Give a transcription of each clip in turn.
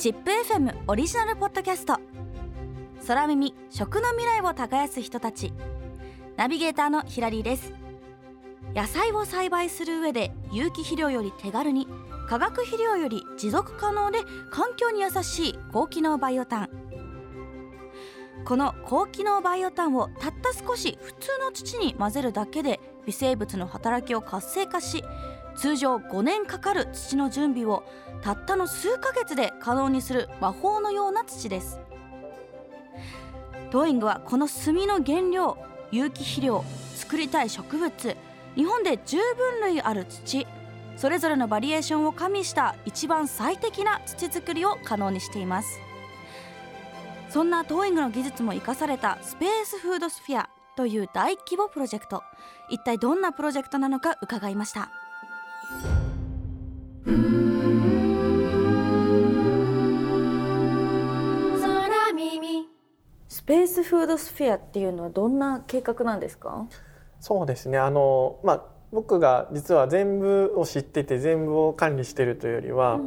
チップ FM オリジナルポッドキャスト、空耳食の未来を耕す人たち。ナビゲーターのひらりです。野菜を栽培する上で有機肥料より手軽に、化学肥料より持続可能で環境に優しい高機能バイオ炭。この高機能バイオ炭をたった少し普通の土に混ぜるだけで微生物の働きを活性化し、通常5年かかる土の準備をたったの数ヶ月で可能にする魔法のような土です。Doing はこの炭の原料、有機肥料、作りたい植物、日本で十分類ある土、それぞれのバリエーションを加味した一番最適な土作りを可能にしています。そんな Doing の技術も生かされたスペースフードスフィアという大規模プロジェクト、一体どんなプロジェクトなのか伺いました。スペースフードスフィアっていうのはどんな計画なんですか？そうですね、僕が実は全部を知ってて全部を管理してるというよりは、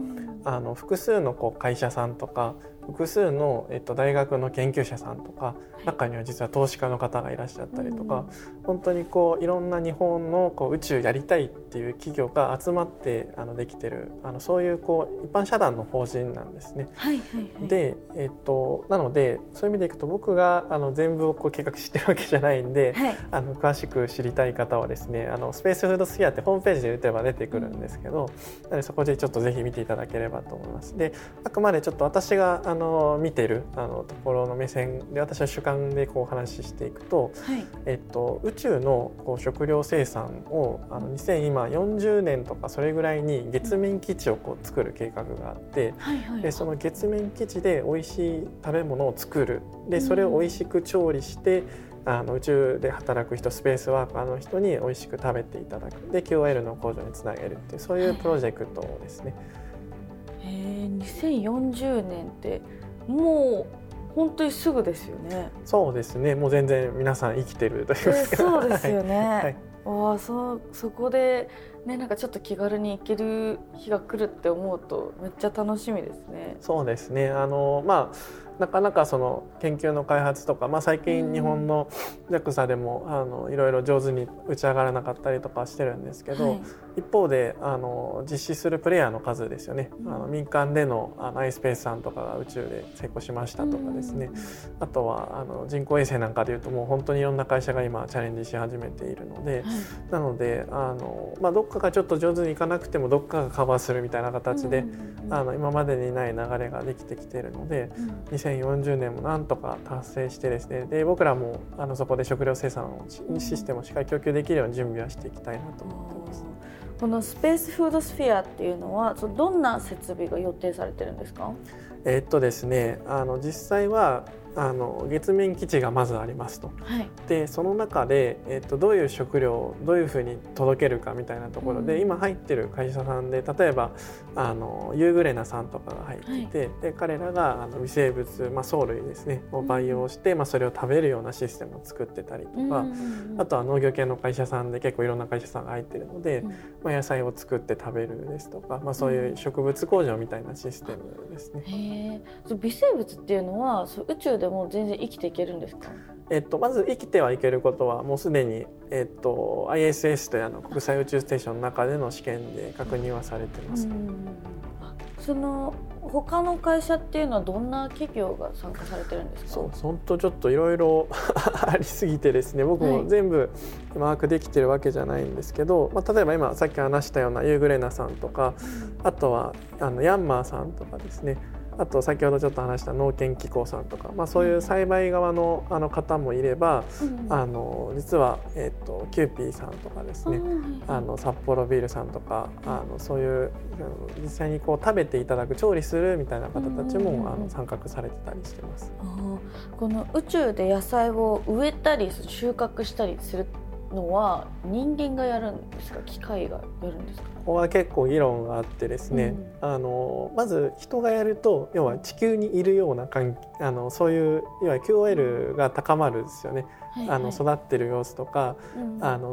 複数の会社さんとか複数の大学の研究者さんとか、中には実は投資家の方がいらっしゃったりとか、本当にいろんな日本の宇宙やりたいっていう企業が集まってできてる、そういう一般社団の法人なんですね。はいはいはい。で、なのでそういう意味でいくと、僕が全部を計画してるわけじゃないんで、はい、詳しく知りたい方はですね、スペースフードスフィアってホームページで打てば出てくるんですけど、なのでそこでちょっとぜひ見ていただければと思います。で、あくまでちょっと私が見てるところの目線で、私は主観でお話ししていくと、はい、宇宙の食料生産を2040年とかそれぐらいに月面基地を作る計画があって、はいはいはい、でその月面基地で美味しい食べ物を作る、でそれを美味しく調理して、宇宙で働く人、スペースワーカーの人に美味しく食べていただく、で QOL の向上につなげるっていう、そういうプロジェクトですね。はい、2040年ってもう本当にすぐですよね。そうですね、もう全然皆さん生きてると言いますか、そうですよね、はい、お そこで、ね、なんかちょっと気軽に行ける日が来るって思うとめっちゃ楽しみですね。そうですね、なかなかその研究の開発とか、最近日本の JAXA でもいろいろ上手に打ち上がらなかったりとかしてるんですけど、はい、一方で実施するプレイヤーの数ですよね、民間でのiSpace さんとかが宇宙で成功しましたとかですね、あとは人工衛星なんかでいうと、もう本当にいろんな会社が今チャレンジし始めているので、はい、なのでどっかがちょっと上手にいかなくてもどっかがカバーするみたいな形で、今までにない流れができてきているので、2040年もなんとか達成してですね、で僕らもそこで食料生産のシステムをしっかり供給できるように準備はしていきたいなと思っています。このスペースフードスフィアっていうのはどんな設備が予定されてるんですか？ですね、実際は月面基地がまずありますと、はい、でその中で、どういう食料をどういうふうに届けるかみたいなところで、今入ってる会社さんで、例えばユーグレナさんとかが入っていて、はい、で彼らが微生物、藻類ですねを培養して、それを食べるようなシステムを作ってたりとか、あとは農業系の会社さんで結構いろんな会社さんが入ってるので、野菜を作って食べるですとか、そういう植物工場みたいなシステムですね。へー、微生物っていうのは宇宙でもう全然生きていけるんですか？まず生きてはいけることはもうすでに、ISS という国際宇宙ステーションの中での試験で確認はされてます。その他の会社っていうのはどんな企業が参加されてるんですか？そう、本当ちょっといろいろありすぎてですね、僕も全部把握できてるわけじゃないんですけど、例えば今さっき話したようなユーグレナさんとか、あとはヤンマーさんとかですね、あと先ほどちょっと話した農研機構さんとか、そういう栽培側の方もいれば、実はキューピーさんとかですね、札幌ビールさんとか、そういう実際に食べていただく、調理するみたいな方たちも参画されてたりしてます。この宇宙で野菜を植えたり収穫したりするのは人間がやるんですか？機械がやるんですか？こは結構議論があってですね、まず人がやると要は地球にいるようなそういう要は QOL が高まるんですよね、はいはい、育ってる様子とか、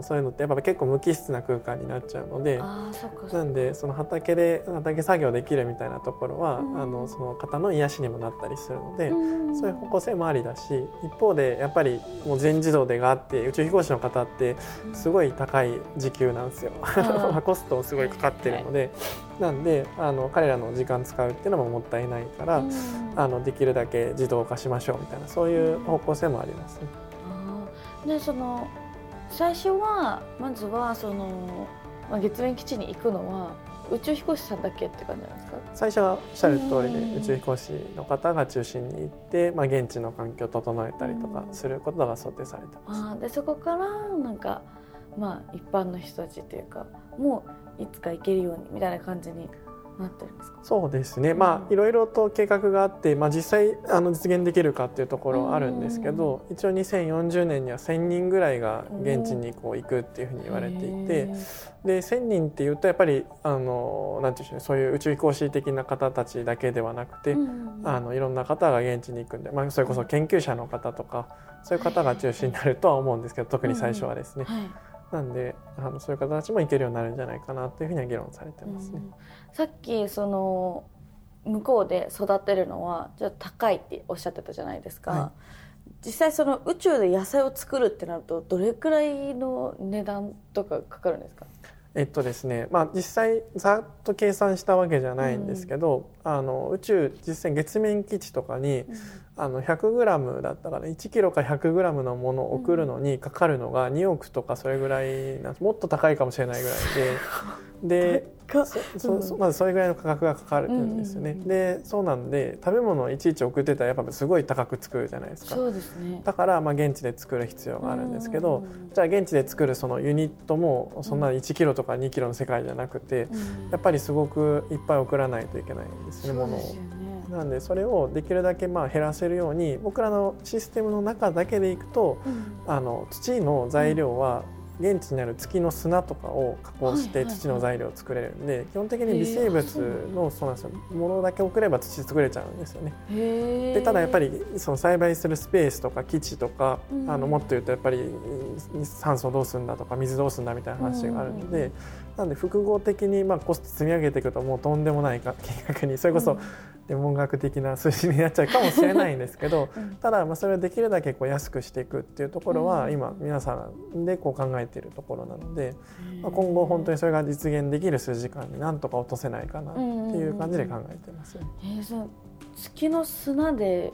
そういうのってやっぱ結構無機質な空間になっちゃうので、なんでその畑作業できるみたいなところは、その方の癒しにもなったりするので、そういう方向性もありだし、一方でやっぱりもう全自動でがあって宇宙飛行士の方ってすごい高い時給なんですよ、コストすごいかかってるので、なんで彼らの時間使うっていうのももったいないから、できるだけ自動化しましょうみたいな、そういう方向性もありますね。で最初はまずは月面基地に行くのは宇宙飛行士さんだけって感じなんですか？最初はおっしゃる通りで宇宙飛行士の方が中心に行って、現地の環境を整えたりとかすることが想定されてます。でそこから一般の人たちというかもういつか行けるようにみたいな感じになってるんですか？そうですね、いろいろと計画があって、実際実現できるかっていうところはあるんですけど、一応2040年には1000人ぐらいが現地に行くっていうふうに言われていて、で1000人っていうとやっぱりなんていうんでしょうね、そういう宇宙飛行士的な方たちだけではなくて、いろんな方が現地に行くんで、それこそ研究者の方とかそういう方が中心になるとは思うんですけど、特に最初はですね、なんでそういう方たちも行けるようになるんじゃないかなというふうには議論されてますね。さっき向こうで育てるのはちょっと高いっておっしゃってたじゃないですか、実際宇宙で野菜を作るってなるとどれくらいの値段とかかかるんですか？ですね、実際ざっと計算したわけじゃないんですけど、宇宙実際月面基地とかに、100g だったから1キロか 100g のものを送るのにかかるのが2億とかそれぐらいなんです。もっと高いかもしれないぐらいで、まずそれぐらいの価格がかかるんですよね、でそうなんで食べ物をいちいち送ってたらやっぱすごい高く作るじゃないですか。そうですね、だから現地で作る必要があるんですけど、じゃあ現地で作るそのユニットもそんな1キロとか2キロの世界じゃなくて、やっぱりすごくいっぱい送らないといけないんですね、物を。なんでそれをできるだけ減らせるように僕らのシステムの中だけでいくと、土の材料は現地にある月の砂とかを加工して土の材料を作れるんで、基本的に微生物のものだけ送れば土作れちゃうんですよね。でただやっぱり栽培するスペースとか基地とか、もっと言うとやっぱり酸素どうするんだとか水どうするんだみたいな話があるので、なんで複合的にコスト積み上げていくともうとんでもない金額に、それこそ天文学的な数字になっちゃうかもしれないんですけどただそれをできるだけ安くしていくっていうところは今皆さんで考えているところなので、今後本当にそれが実現できる数時間になんとか落とせないかなっていう感じで考えてます。月の砂で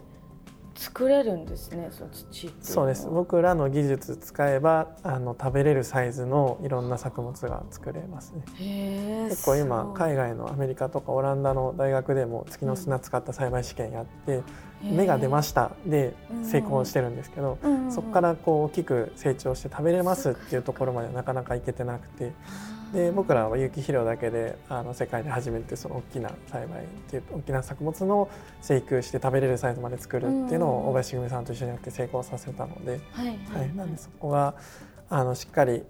作れるんですね、その土って。そうです、僕らの技術使えば食べれるサイズのいろんな作物が作れますね。結構今海外のアメリカとかオランダの大学でも月の砂使った栽培試験やって、芽が出ましたで成功してるんですけど、そこから大きく成長して食べれますっていうところまでなかなかいけてなくて、で僕らは有機肥料だけで世界で初めてその大きな栽培っていう大きな作物の生育して食べれるサイズまで作るっていうのを大林組さんと一緒にやって成功させたので、なんでそこがしっかり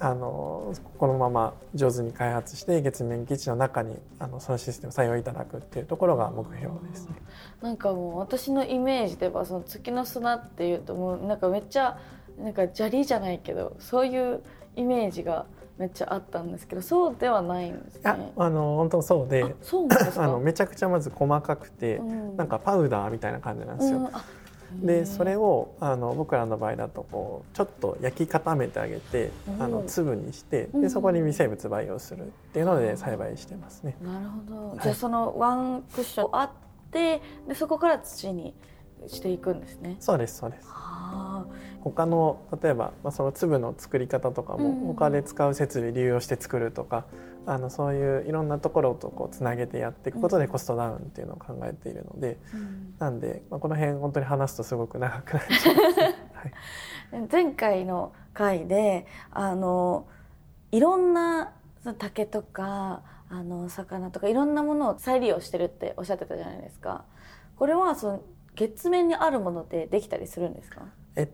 このまま上手に開発して月面基地の中にそのシステムを採用いただくっていうところが目標ですね。なんかもう私のイメージでは月の砂っていうともうめっちゃ砂利じゃないけどそういうイメージがめっちゃあったんですけど、そうではないんですね。本当そうで、そうなんですか？めちゃくちゃまず細かくて、パウダーみたいな感じなんですよ、でそれを僕らの場合だとちょっと焼き固めてあげて、粒にしてでそこに微生物培養するっていうので栽培してますね。なるほど、じゃあワンクッションあってでそこから土にしていくんですね。そうです、そうです。他の例えば、その粒の作り方とかも他で使う設備利用して作るとか、そういういろんなところとつなげてやっていくことでコストダウンっていうのを考えているので、なんで、この辺本当に話すとすごく長くなっちゃいますね、前回の回でいろんな竹とか魚とかいろんなものを再利用してるっておっしゃってたじゃないですか。これは月面にあるものでできたりするんですか？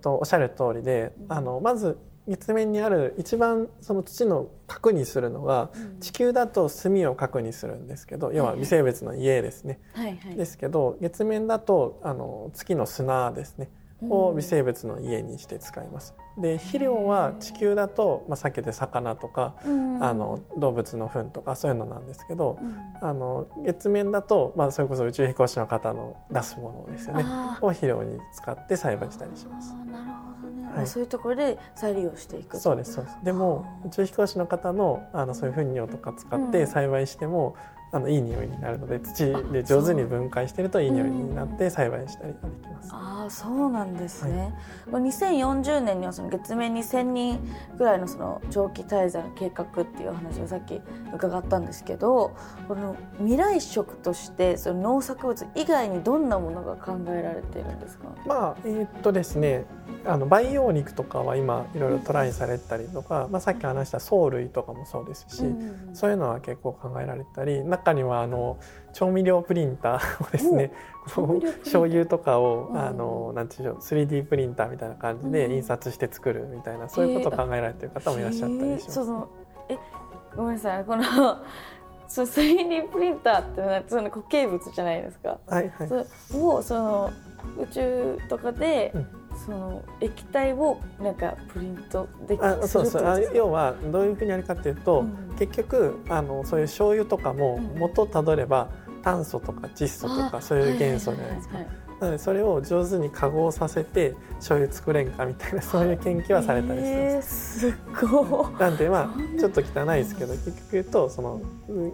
おっしゃる通りでまず月面にある一番その土の核にするのは、地球だと炭を核にするんですけど、要は微生物の家ですね、はいはい、ですけど月面だと月の砂ですねを微生物の家にして使います。で肥料は地球だと、さっきで魚とか、動物の糞とかそういうのなんですけど、月面だと、それこそ宇宙飛行士の方の出すものですよねを肥料に使って栽培したりします。なるほどね、はい、そういうところで再利用していく。そうです、そうです。でも宇宙飛行士の方の、そういう糞尿とか使って栽培しても、いい匂いになるので、土で上手に分解してるといい匂いになって栽培したりできます。あ、そうなんですね、はい、2040年にはその月面に1000人ぐらい の、 その長期滞在計画っていう話をさっき伺ったんですけど、この未来食としてその農作物以外にどんなものが考えられているんですか？ですね、培養肉とかは今いろいろトライされたりとか、さっき話した藻類とかもそうですし、そういうのは結構考えられたり、中には調味料プリンターをですね、醤油とかをなんていうの 3D プリンターみたいな感じで印刷して作るみたいな、そういうことを考えられている方もいらっしゃったりします。ごめんなさい、この3D プリンターってその固形物じゃないですか、はいはい、その宇宙とかで、その液体をなんかプリントできるってことですか？要はどういうふうにやるかというと、結局そういう醤油とかも元をたどれば炭素とか窒素とかそういう元素じゃないですか、なのでそれを上手に化合させて醤油作れんかみたいな、そういう研究はされたりしてます。すごい。なんでちょっと汚いですけど、結局言うとその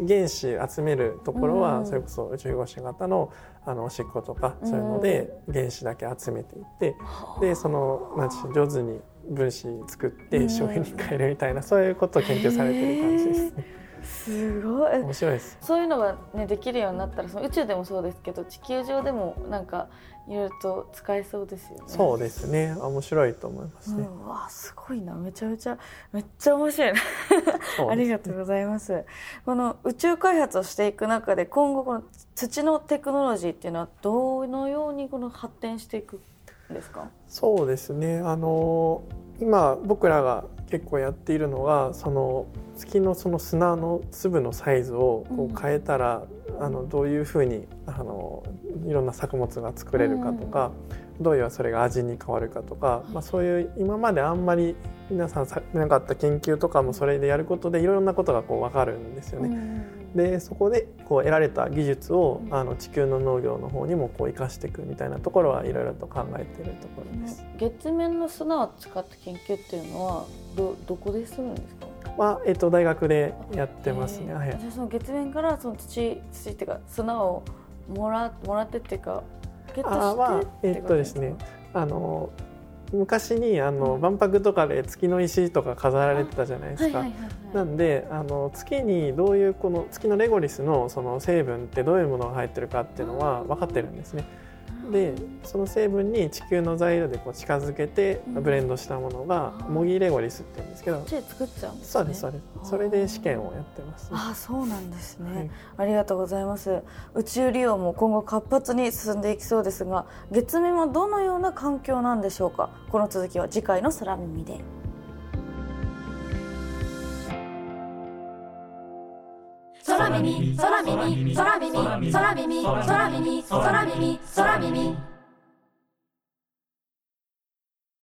原子集めるところはそれこそ宇宙飛行士型のおしっことかそういうので原子だけ集めていって、でその上手に分子作って醤油に変えるみたいな、そういうことを研究されてる感じですね。すごい面白いです。そういうのが、できるようになったら、その宇宙でもそうですけど地球上でもなんかいろいろと使えそうですよね。そうですね、面白いと思いますね、わあすごいな、めちゃ面白いなありがとうございます。この宇宙開発をしていく中で、今後この土のテクノロジーっていうのはどのようにこの発展していくんですか？そうですね、今僕らが結構やっているのは、月のその砂の粒のサイズをこう変えたら、どういうふうにいろんな作物が作れるかとか、どういうそれが味に変わるかとか、そういう今まであんまり皆さんされなかった研究とかもそれでやることでいろんなことがこう分かるんですよね、でそこでこう得られた技術を地球の農業の方にもこう生かしていくみたいなところはいろいろと考えているところです。月面の砂を使った研究っていうのは どこでするんですか？大学でやってますね。はい、じゃあその月面からその土っていうか砂をもらってっていうかゲットしてってことですか？昔に万博とかで月の石とか飾られてたじゃないですか、なんで月にどういうこの月のレゴリスのその成分ってどういうものが入ってるかっていうのは分かってるんですね。でその成分に地球の材料でこう近づけてブレンドしたものが模擬レゴリスって言うんですけど、作っちゃうんですね。そうです、そうです。それで試験をやってます、ね、あ、そうなんですね、はい、ありがとうございます。宇宙利用も今後活発に進んでいきそうですが、月面はどのような環境なんでしょうか？この続きは次回の空耳で。空耳、空耳、空耳、空耳、空耳、空耳、空耳、空耳。